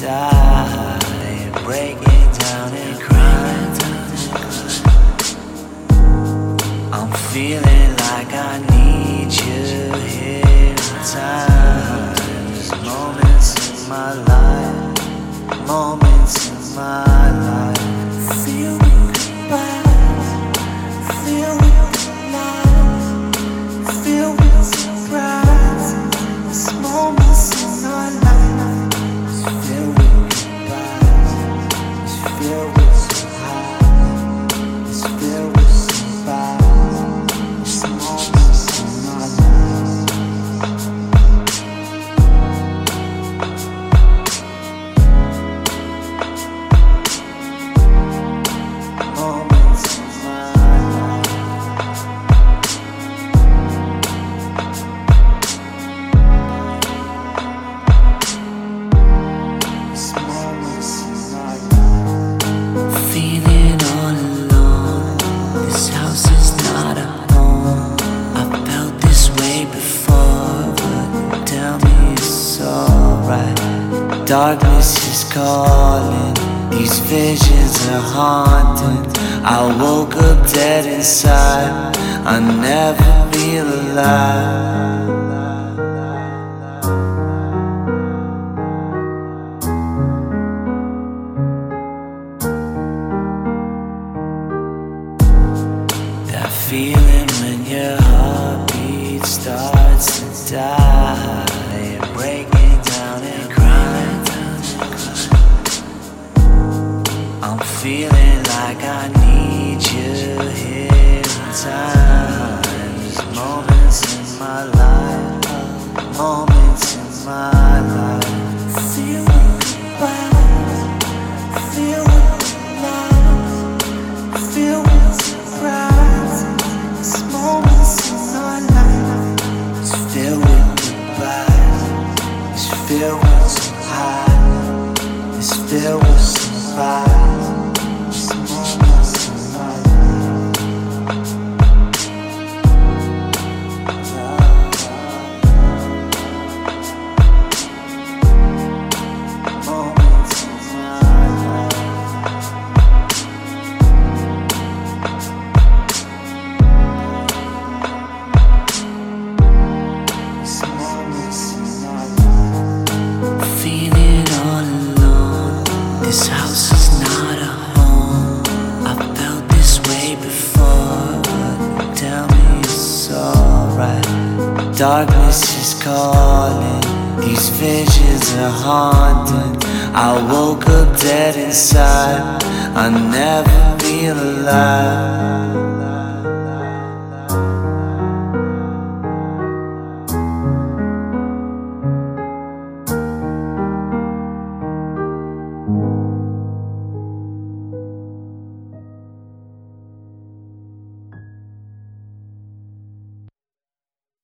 die, breaking down and crying. I'm feeling like I need you here time. There's moments in my life, moments in my life. Feel me goodbye, feel me alive, feel me surprise. There's moments in our life, feel me goodbye, feel me surprise, feel me surprise. Darkness is calling, these visions are haunting. I woke up dead inside, I'll never be alive. That feeling when your heartbeat starts to die, it breaks. Feeling like I need you here in time. There's moments in my life, moments in my life. Feel me goodbye, feel me alive, feel me surprise. There's moments in our life. Just feel me goodbye, just feel me so high, just feel me so fine. This house is not a home. I felt this way before, but tell me it's alright. Darkness is calling, these visions are haunting. I woke up dead inside, I'll never be alive.